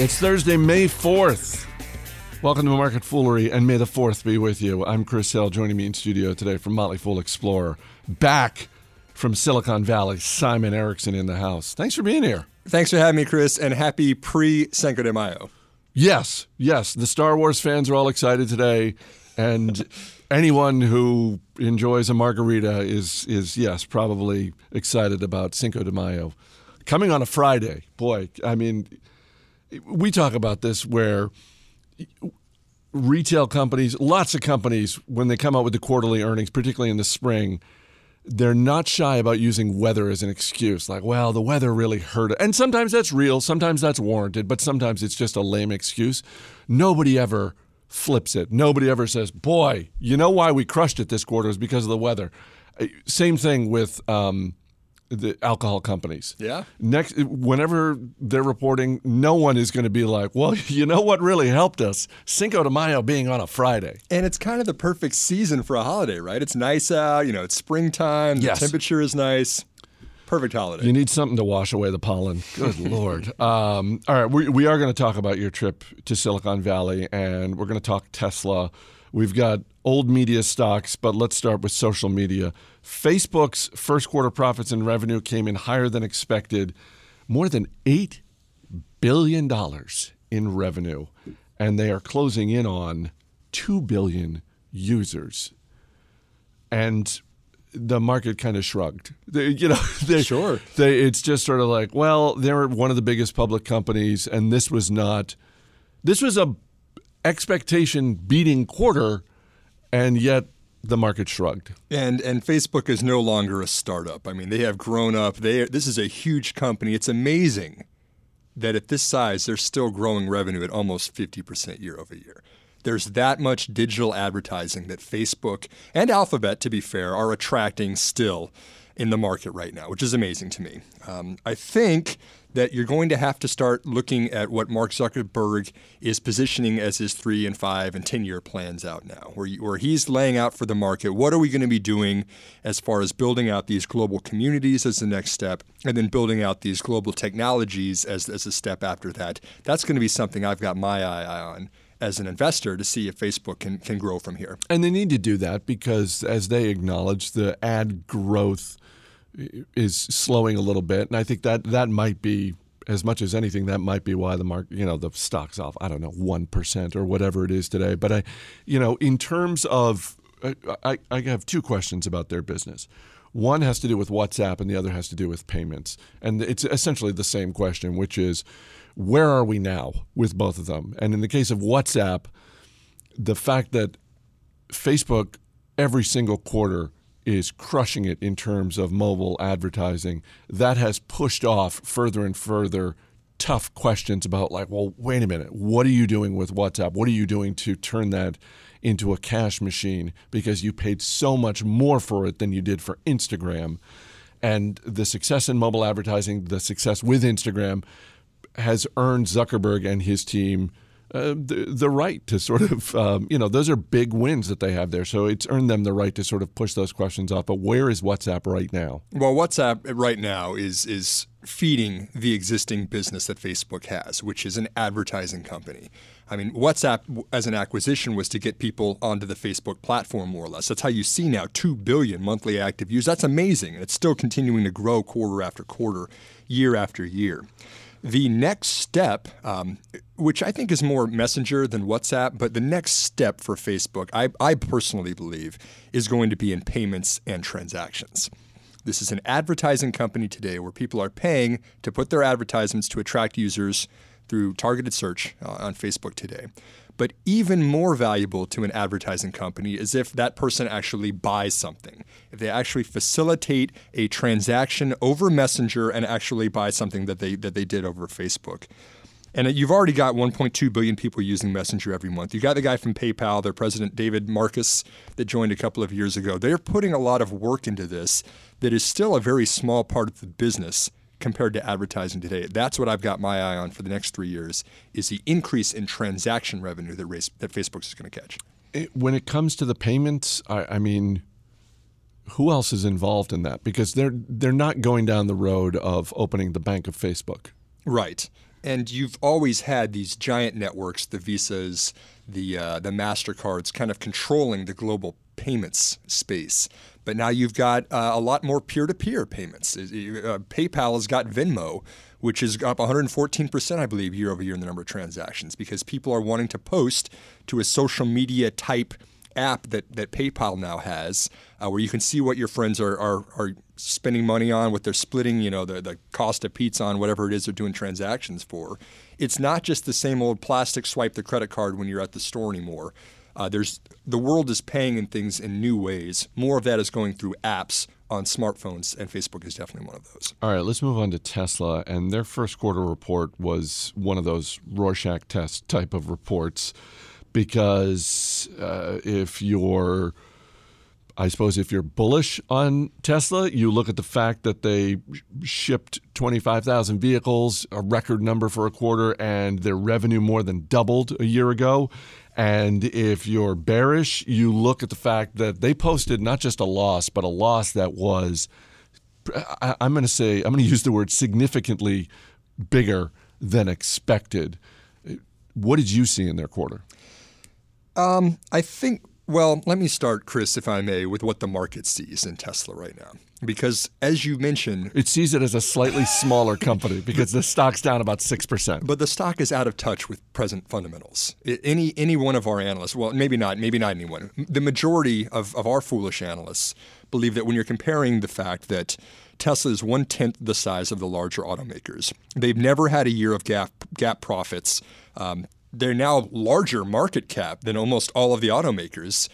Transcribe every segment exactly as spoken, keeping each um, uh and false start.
It's Thursday, May fourth. Welcome to Market Foolery, and may the fourth be with you. I'm Chris Hill. Joining me in studio today from Motley Fool Explorer, back from Silicon Valley, Simon Erickson in the house. Thanks for being here. Thanks for having me, Chris, and happy pre-Cinco de Mayo. Yes, yes. The Star Wars fans are all excited today, and anyone who enjoys a margarita is, is yes, probably excited about Cinco de Mayo. Coming on a Friday, boy, I mean, we talk about this where retail companies, lots of companies, when they come out with the quarterly earnings, particularly in the spring, they're not shy about using weather as an excuse. Like, well, the weather really hurt. And sometimes that's real, sometimes that's warranted, but sometimes it's just a lame excuse. Nobody ever flips it. Nobody ever says, boy, you know why we crushed it this quarter is because of the weather. Same thing with um, the alcohol companies. Yeah. Next, whenever they're reporting, no one is going to be like, well, you know what really helped us? Cinco de Mayo being on a Friday. And it's kind of the perfect season for a holiday, right? It's nice out, you know, it's springtime, yes. The temperature is nice. Perfect holiday. You need something to wash away the pollen. Good Lord. Um, all right, we, we are going to talk about your trip to Silicon Valley, and we're going to talk Tesla. We've got old media stocks, but let's start with social media. Facebook's first quarter profits and revenue came in higher than expected, more than eight billion dollars in revenue, and they are closing in on two billion users. And the market kind of shrugged. They, you know, they, sure. They, it's just sort of like, well, they're one of the biggest public companies, and this was not. This was a expectation beating quarter, and yet the market shrugged. And and Facebook is no longer a startup. I mean, they have grown up. They this is a huge company. It's amazing that at this size, they're still growing revenue at almost fifty percent year over year. There's that much digital advertising that Facebook and Alphabet, to be fair, are attracting still in the market right now, which is amazing to me. Um, I think that you're going to have to start looking at what Mark Zuckerberg is positioning as his three and five and ten-year plans out now, where, you, where he's laying out for the market, what are we going to be doing as far as building out these global communities as the next step, and then building out these global technologies as, as a step after that. That's going to be something I've got my eye on as an investor to see if Facebook can, can grow from here. And they need to do that because, as they acknowledge, the ad growth is slowing a little bit. And I think that that might be, as much as anything, that might be why the market, you know, the stock's off, I don't know, one percent or whatever it is today. But, I, you know, in terms of, I, I have two questions about their business. One has to do with WhatsApp and the other has to do with payments. And it's essentially the same question, which is, where are we now with both of them? And in the case of WhatsApp, the fact that Facebook every single quarter is crushing it in terms of mobile advertising, that has pushed off further and further tough questions about like, well, wait a minute, what are you doing with WhatsApp? What are you doing to turn that into a cash machine? Because you paid so much more for it than you did for Instagram. And the success in mobile advertising, the success with Instagram, has earned Zuckerberg and his team uh, the, the right to sort of, um, you know, those are big wins that they have there. So it's earned them the right to sort of push those questions off. But where is WhatsApp right now? Well, WhatsApp right now is is feeding the existing business that Facebook has, which is an advertising company. I mean, WhatsApp as an acquisition was to get people onto the Facebook platform, more or less. That's how you see now two billion monthly active users. That's amazing. And it's still continuing to grow quarter after quarter, year after year. The next step, um, which I think is more Messenger than WhatsApp, but the next step for Facebook, I, I personally believe, is going to be in payments and transactions. This is an advertising company today where people are paying to put their advertisements to attract users through targeted search uh, on Facebook today. But even more valuable to an advertising company is if that person actually buys something, if they actually facilitate a transaction over Messenger and actually buy something that they that they did over Facebook. And you've already got one point two billion people using Messenger every month. You got the guy from PayPal, their president, David Marcus, that joined a couple of years ago. They're putting a lot of work into this that is still a very small part of the business compared to advertising today. That's what I've got my eye on for the next three years is the increase in transaction revenue that, race, that Facebook's going to catch. It, when it comes to the payments, I, I mean, who else is involved in that? Because they're they're not going down the road of opening the bank of Facebook. Right. And you've always had these giant networks, the Visas, the uh, the MasterCards, kind of controlling the global payments space. But now you've got uh, a lot more peer-to-peer payments. Uh, PayPal has got Venmo, which is up one hundred fourteen percent, I believe, year over year in the number of transactions, because people are wanting to post to a social media type app that, that PayPal now has, uh, where you can see what your friends are, are are spending money on, what they're splitting, you know, the, the cost of pizza on, whatever it is they're doing transactions for. It's not just the same old plastic swipe the credit card when you're at the store anymore. Uh, there's the world is paying in things in new ways. More of that is going through apps on smartphones, and Facebook is definitely one of those. All right, let's move on to Tesla. And their first quarter report was one of those Rorschach test type of reports, because uh, if you're, I suppose if you're bullish on Tesla, you look at the fact that they shipped twenty-five thousand vehicles, a record number for a quarter, and their revenue more than doubled a year ago. And if you're bearish, you look at the fact that they posted not just a loss, but a loss that was, I, I'm going to say, I'm going to use the word significantly bigger than expected. What did you see in their quarter? Um, I think, well, let me start, Chris, if I may, with what the market sees in Tesla right now. Because as you mentioned— It sees it as a slightly smaller company because the stock's down about six percent. But the stock is out of touch with present fundamentals. Any any one of our analysts, well, maybe not, maybe not anyone. The majority of, of our foolish analysts believe that when you're comparing the fact that Tesla is one-tenth the size of the larger automakers, they've never had a year of gap, gap profits. Um, They're now larger market cap than almost all of the automakers.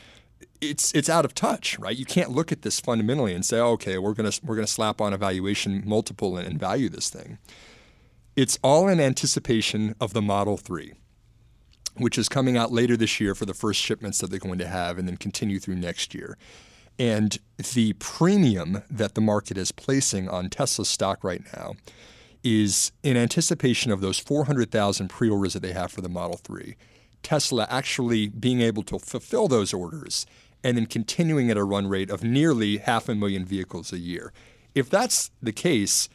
It's it's out of touch, right? You can't look at this fundamentally and say, oh, okay, we're gonna we're gonna slap on a valuation multiple and, and value this thing. It's all in anticipation of the Model three, which is coming out later this year for the first shipments that they're going to have, and then continue through next year. And the premium that the market is placing on Tesla's stock right now is in anticipation of those four hundred thousand pre-orders that they have for the Model three, Tesla actually being able to fulfill those orders and then continuing at a run rate of nearly half a million vehicles a year. If that's the case,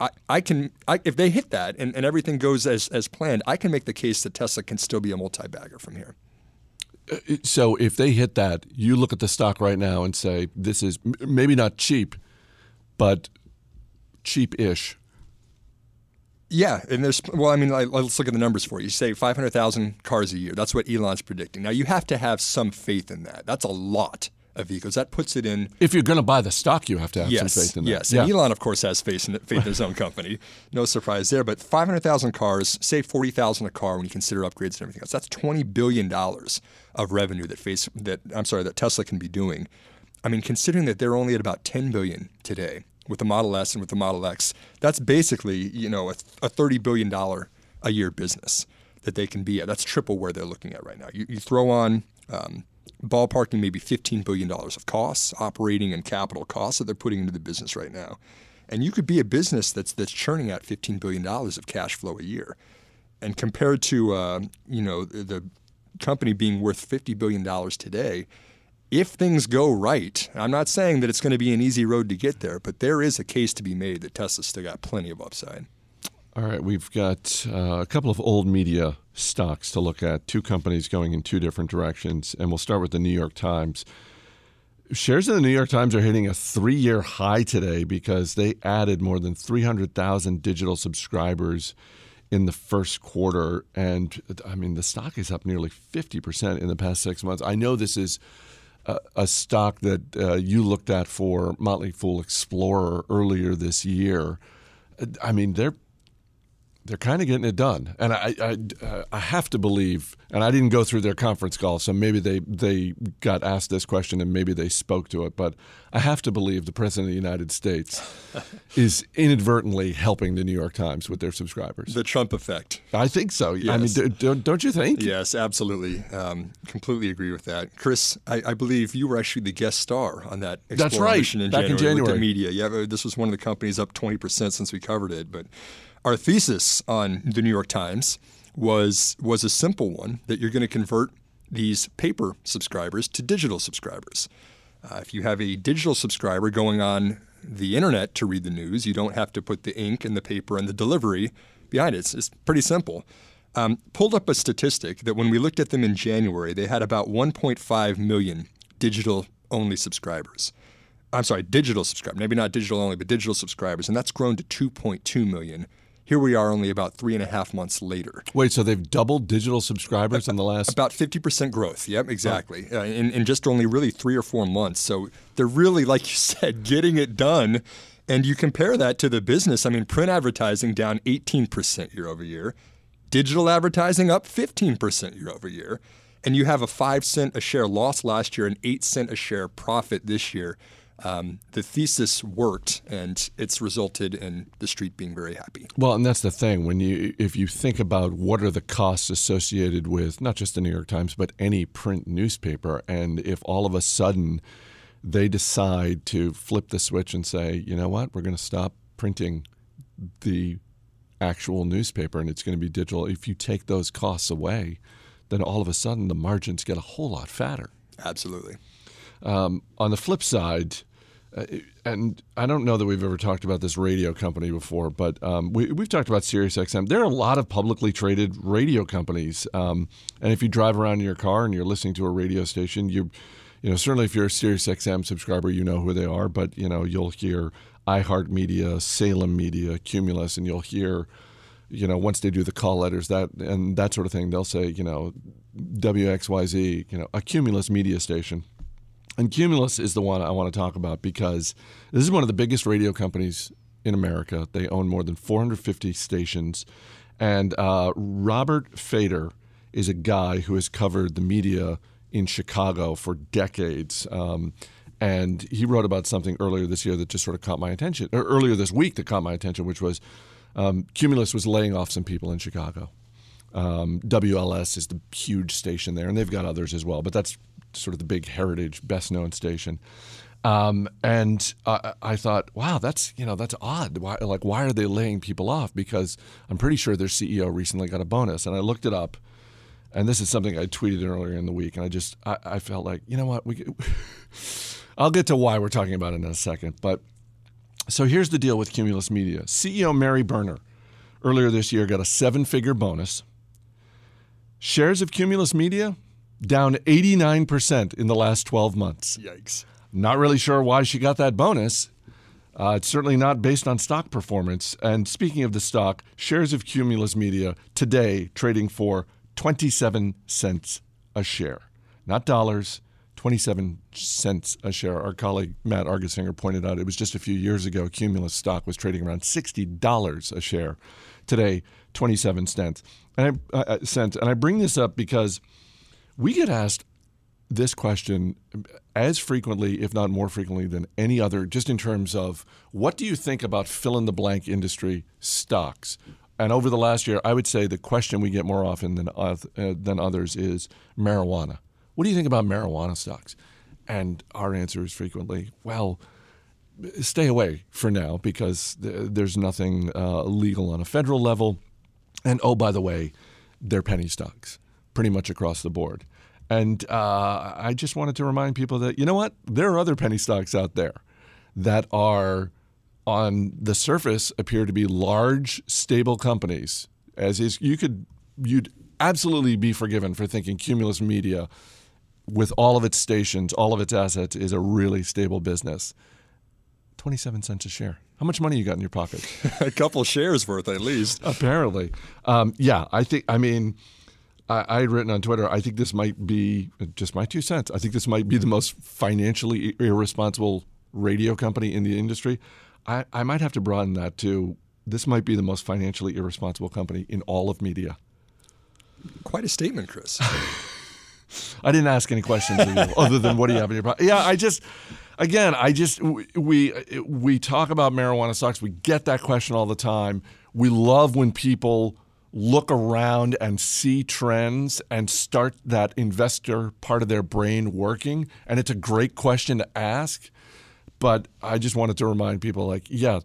I, I can. I, if they hit that and, and everything goes as, as planned, I can make the case that Tesla can still be a multi-bagger from here. So if they hit that, you look at the stock right now and say, this is maybe not cheap, but cheap-ish. Yeah, and there's well, I mean, like, let's look at the numbers for you. You say five hundred thousand cars a year. That's what Elon's predicting. Now, you have to have some faith in that. That's a lot of vehicles. That puts it in. If you're going to buy the stock, you have to have yes, some faith in that. Yes, yeah. And Elon, of course, has faith in, faith in his own company. No surprise there. But five hundred thousand cars, say forty thousand a car when you consider upgrades and everything else. That's twenty billion dollars of revenue that face that I'm sorry that Tesla can be doing. I mean, considering that they're only at about ten billion dollars today. With the Model S and with the Model X, that's basically, you know, a, a thirty billion dollars a year business that they can be at. That's triple where they're looking at right now. You, you throw on um, ballparking maybe fifteen billion dollars of costs, operating and capital costs that they're putting into the business right now. And you could be a business that's that's churning out fifteen billion dollars of cash flow a year. And compared to, uh, you know, the company being worth fifty billion dollars today, if things go right, I'm not saying that it's going to be an easy road to get there, but there is a case to be made that Tesla's still got plenty of upside. All right, we've got uh, a couple of old media stocks to look at, two companies going in two different directions, and we'll start with the New York Times. Shares of the New York Times are hitting a three-year high today because they added more than three hundred thousand digital subscribers in the first quarter, and I mean, the stock is up nearly fifty percent in the past six months. I know this is a stock that uh, you looked at for Motley Fool Explorer earlier this year. I mean, they're they're kind of getting it done, and I, I I have to believe. And I didn't go through their conference call, so maybe they they got asked this question and maybe they spoke to it. But I have to believe the President of the United States is inadvertently helping the New York Times with their subscribers. The Trump effect. I think so. Yes. I mean, don't, don't you think? Yes, absolutely. Um, completely agree with that, Chris. I, I believe you were actually the guest star on that. That's right. In Back January, in January with the media. Yeah, this was one of the companies up twenty percent since we covered it, but. Our thesis on the New York Times was was a simple one, that you're going to convert these paper subscribers to digital subscribers. Uh, if you have a digital subscriber going on the internet to read the news, you don't have to put the ink and the paper and the delivery behind it. It's, it's pretty simple. Um, pulled up a statistic that when we looked at them in January, they had about one point five million digital-only subscribers. I'm sorry, digital subscribers, maybe not digital only, but digital subscribers, and that's grown to two point two million. Here we are only about three and a half months later. Wait, so they've doubled digital subscribers uh, in the last? About fifty percent growth, yep, exactly, oh. uh, in, in just only really three or four months. So they're really, like you said, getting it done. And you compare that to the business. I mean, print advertising down eighteen percent year over year, digital advertising up fifteen percent year over year. And you have a five cent a share loss last year and eight cent a share profit this year. Um, the thesis worked, and it's resulted in the street being very happy. Well, and that's the thing. When you, if you think about what are the costs associated with not just the New York Times, but any print newspaper, and if all of a sudden they decide to flip the switch and say, you know what, we're going to stop printing the actual newspaper and it's going to be digital. If you take those costs away, then all of a sudden the margins get a whole lot fatter. Absolutely. Um, on the flip side, Uh, and I don't know that we've ever talked about this radio company before, but um, we, we've talked about SiriusXM. There are a lot of publicly traded radio companies, um, and if you drive around in your car and you're listening to a radio station, you, you know, certainly if you're a SiriusXM subscriber, you know who they are. But you know, you'll hear iHeartMedia, Salem Media, Cumulus, and you'll hear, you know, once they do the call letters that and that sort of thing, they'll say, you know, W X Y Z, you know, a Cumulus media station. And Cumulus is the one I want to talk about because this is one of the biggest radio companies in America. They own more than four hundred fifty stations. And uh, Robert Fader is a guy who has covered the media in Chicago for decades. Um, and he wrote about something earlier this year that just sort of caught my attention, or earlier this week that caught my attention, which was um, Cumulus was laying off some people in Chicago. Um, W L S is the huge station there, and they've got others as well, but that's sort of the big heritage, best-known station. Um, and I, I thought, wow, that's, you know, that's odd. Why, like, why are they laying people off? Because I'm pretty sure their C E O recently got a bonus. And I looked it up, and this is something I tweeted earlier in the week, and I just I, I felt like, you know what? we I'll get to why we're talking about it in a second. But so here's the deal with Cumulus Media. C E O Mary Berner earlier this year got a seven-figure bonus. Shares of Cumulus Media down eighty-nine percent in the last twelve months. Yikes. Not really sure why she got that bonus. Uh, it's certainly not based on stock performance. And speaking of the stock, shares of Cumulus Media today trading for twenty-seven cents a share. Not dollars, twenty-seven cents a share. Our colleague Matt Argusinger pointed out it was just a few years ago Cumulus stock was trading around sixty dollars a share. Today, twenty-seven cents. And I, uh, cents. And I bring this up because we get asked this question as frequently, if not more frequently, than any other, just in terms of what do you think about fill-in-the-blank industry stocks? And over the last year, I would say the question we get more often than, uh, than others is marijuana. What do you think about marijuana stocks? And our answer is frequently, well, stay away for now because th- there's nothing uh, legal on a federal level. And oh, by the way, they're penny stocks. Pretty much across the board. And uh, I just wanted to remind people that, you know what? There are other penny stocks out there that are, on the surface, appear to be large, stable companies. As is, you could, you'd absolutely be forgiven for thinking Cumulus Media, with all of its stations, all of its assets, is a really stable business. twenty-seven cents a share. How much money you got in your pocket? A couple shares worth, at least. Apparently. Um, yeah, I think, I mean... I had written on Twitter, I think this might be, just my two cents, I think this might be the most financially irresponsible radio company in the industry. I, I might have to broaden that to, this might be the most financially irresponsible company in all of media. Quite a statement, Chris. I didn't ask any questions of you other than what do you have in your pocket? Yeah, I just, again, I just, we we talk about marijuana stocks. We get that question all the time. We love when people look around and see trends and start that investor part of their brain working. And it's a great question to ask. But I just wanted to remind people, like, yeah,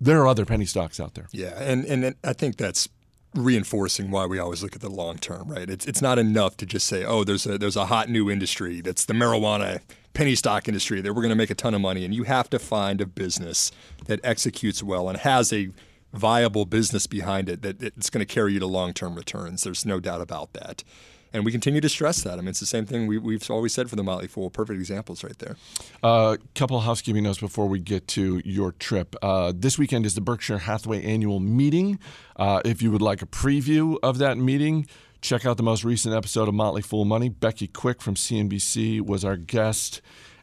there are other penny stocks out there. Yeah, and, and I think that's reinforcing why we always look at the long term, right? It's it's not enough to just say, oh, there's a, there's a hot new industry that's the marijuana penny stock industry that we're going to make a ton of money. And you have to find a business that executes well and has a viable business behind it that it's going to carry you to long-term returns. There's no doubt about that. And we continue to stress that. I mean, it's the same thing we, we've always said for the Motley Fool. Perfect examples right there. A uh, couple of housekeeping notes before we get to your trip. Uh, this weekend is the Berkshire Hathaway annual meeting. Uh, if you would like a preview of that meeting, check out the most recent episode of Motley Fool Money. Becky Quick from C N B C was our guest,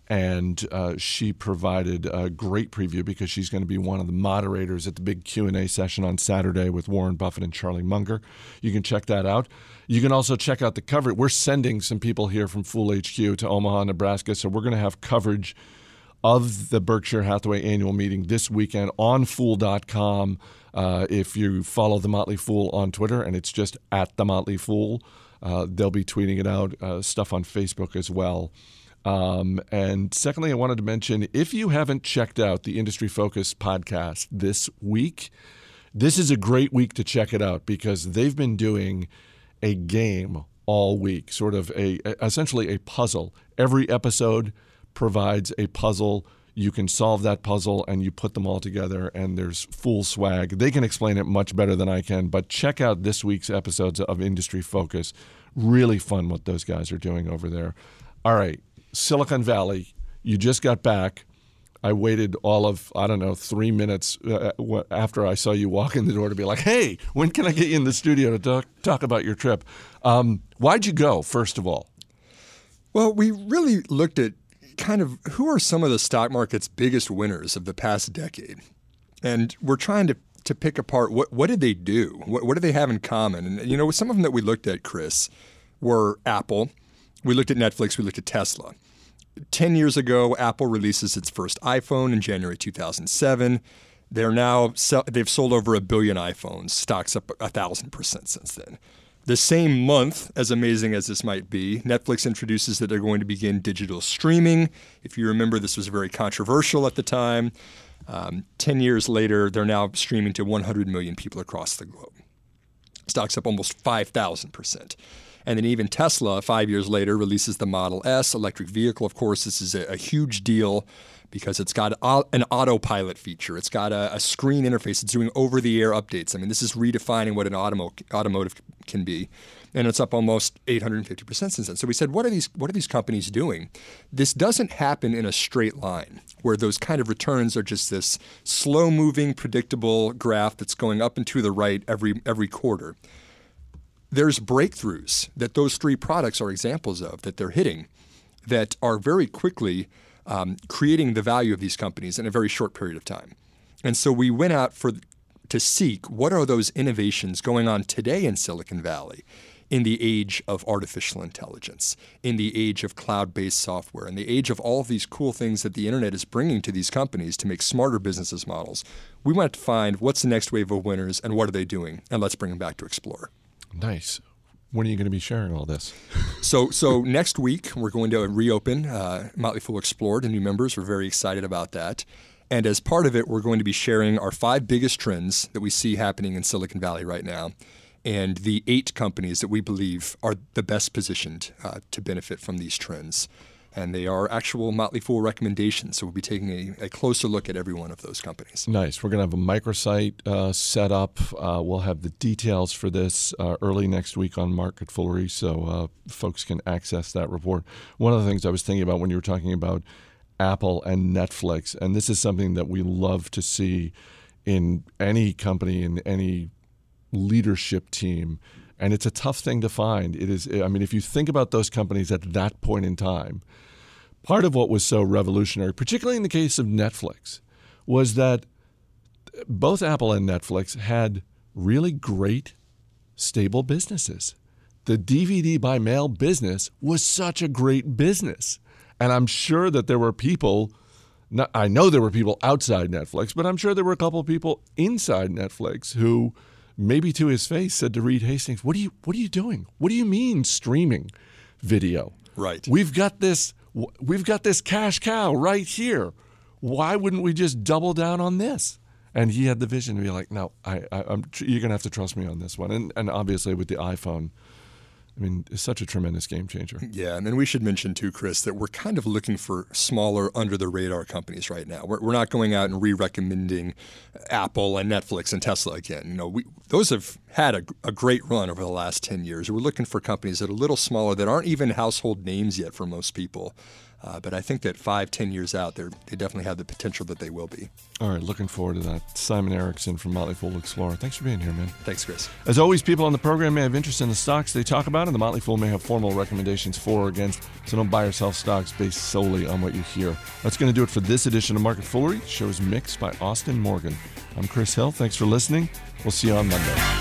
and uh, she provided a great preview because she's going to be one of the moderators at the big Q and A session on Saturday with Warren Buffett and Charlie Munger. You can check that out. You can also check out the coverage. We're sending some people here from Fool H Q to Omaha, Nebraska, so we're going to have coverage of the Berkshire Hathaway annual meeting this weekend on fool dot com. Uh, if you follow The Motley Fool on Twitter, and it's just at The Motley Fool, uh, they'll be tweeting it out, uh, stuff on Facebook as well. Um, and secondly, I wanted to mention, if you haven't checked out the Industry Focus podcast this week, this is a great week to check it out because they've been doing a game all week, sort of a essentially a puzzle. Every episode provides a puzzle. You can solve that puzzle and you put them all together, and there's full swag. They can explain it much better than I can, but check out this week's episodes of Industry Focus. Really fun what those guys are doing over there. All right. Silicon Valley, you just got back. I waited all of, I don't know, three minutes uh, after I saw you walk in the door to be like, hey, when can I get you in the studio to talk, talk about your trip? Um, why'd you go, first of all? Well, we really looked at kind of who are some of the stock market's biggest winners of the past decade. And we're trying to, to pick apart what, what did they do? What, what do they have in common? And, you know, some of them that we looked at, Chris, were Apple. We looked at Netflix. We looked at Tesla. Ten years ago, Apple releases its first iPhone in January two thousand seven. They're now they've sold over a billion iPhones. Stock's up a thousand percent since then. The same month, as amazing as this might be, Netflix introduces that they're going to begin digital streaming. If you remember, this was very controversial at the time. Um, ten years later, they're now streaming to one hundred million people across the globe. Stock's up almost five thousand percent. And then even Tesla, five years later, releases the Model S, electric vehicle. Of course, this is a, a huge deal because it's got a, an autopilot feature. It's got a, a screen interface. It's doing over-the-air updates. I mean, this is redefining what an automo- automotive can be. And it's up almost eight hundred fifty percent since then. So we said, what are these, what are these companies doing? This doesn't happen in a straight line where those kind of returns are just this slow-moving, predictable graph that's going up and to the right every every quarter. There's breakthroughs that those three products are examples of that they're hitting that are very quickly um, creating the value of these companies in a very short period of time. And so we went out for to seek what are those innovations going on today in Silicon Valley in the age of artificial intelligence, in the age of cloud-based software, in the age of all of these cool things that the internet is bringing to these companies to make smarter business models. We wanted to find what's the next wave of winners and what are they doing, and let's bring them back to Explorer. Nice. When are you going to be sharing all this? so so next week, we're going to reopen uh, Motley Fool Explorer to new members. We're very excited about that. And as part of it, we're going to be sharing our five biggest trends that we see happening in Silicon Valley right now and the eight companies that we believe are the best positioned uh, to benefit from these trends. And they are actual Motley Fool recommendations. So we'll be taking a, a closer look at every one of those companies. Nice. We're going to have a microsite uh, set up. Uh, we'll have the details for this uh, early next week on Market Foolery, so uh, folks can access that report. One of the things I was thinking about when you were talking about Apple and Netflix, and this is something that we love to see in any company, in any leadership team, and it's a tough thing to find. It is. I mean, if you think about those companies at that point in time, part of what was so revolutionary, particularly in the case of Netflix, was that both Apple and Netflix had really great, stable businesses. The D V D by mail business was such a great business. And I'm sure that there were people, not, I know there were people outside Netflix, but I'm sure there were a couple of people inside Netflix who maybe to his face said to Reed Hastings, what are you what are you doing? What do you mean streaming video? Right. We've got this we've got this cash cow right here. Why wouldn't we just double down on this? And he had the vision to be like, no, I, I I'm you're going to have to trust me on this one. And and obviously with the iPhone, I mean, it's such a tremendous game changer. Yeah, and then we should mention too, Chris, that we're kind of looking for smaller, under-the-radar companies right now. We're, we're not going out and re-recommending Apple and Netflix and Tesla again. You know, we, those have had a, a great run over the last ten years. We're looking for companies that are a little smaller, that aren't even household names yet for most people. Uh, but I think that five, ten years out, they definitely have the potential that they will be. All right, looking forward to that. Simon Erickson from Motley Fool Explorer. Thanks for being here, man. Thanks, Chris. As always, people on the program may have interest in the stocks they talk about, and the Motley Fool may have formal recommendations for or against, so don't buy or sell stocks based solely on what you hear. That's going to do it for this edition of Market Foolery. The show is mixed by Austin Morgan. I'm Chris Hill. Thanks for listening. We'll see you on Monday.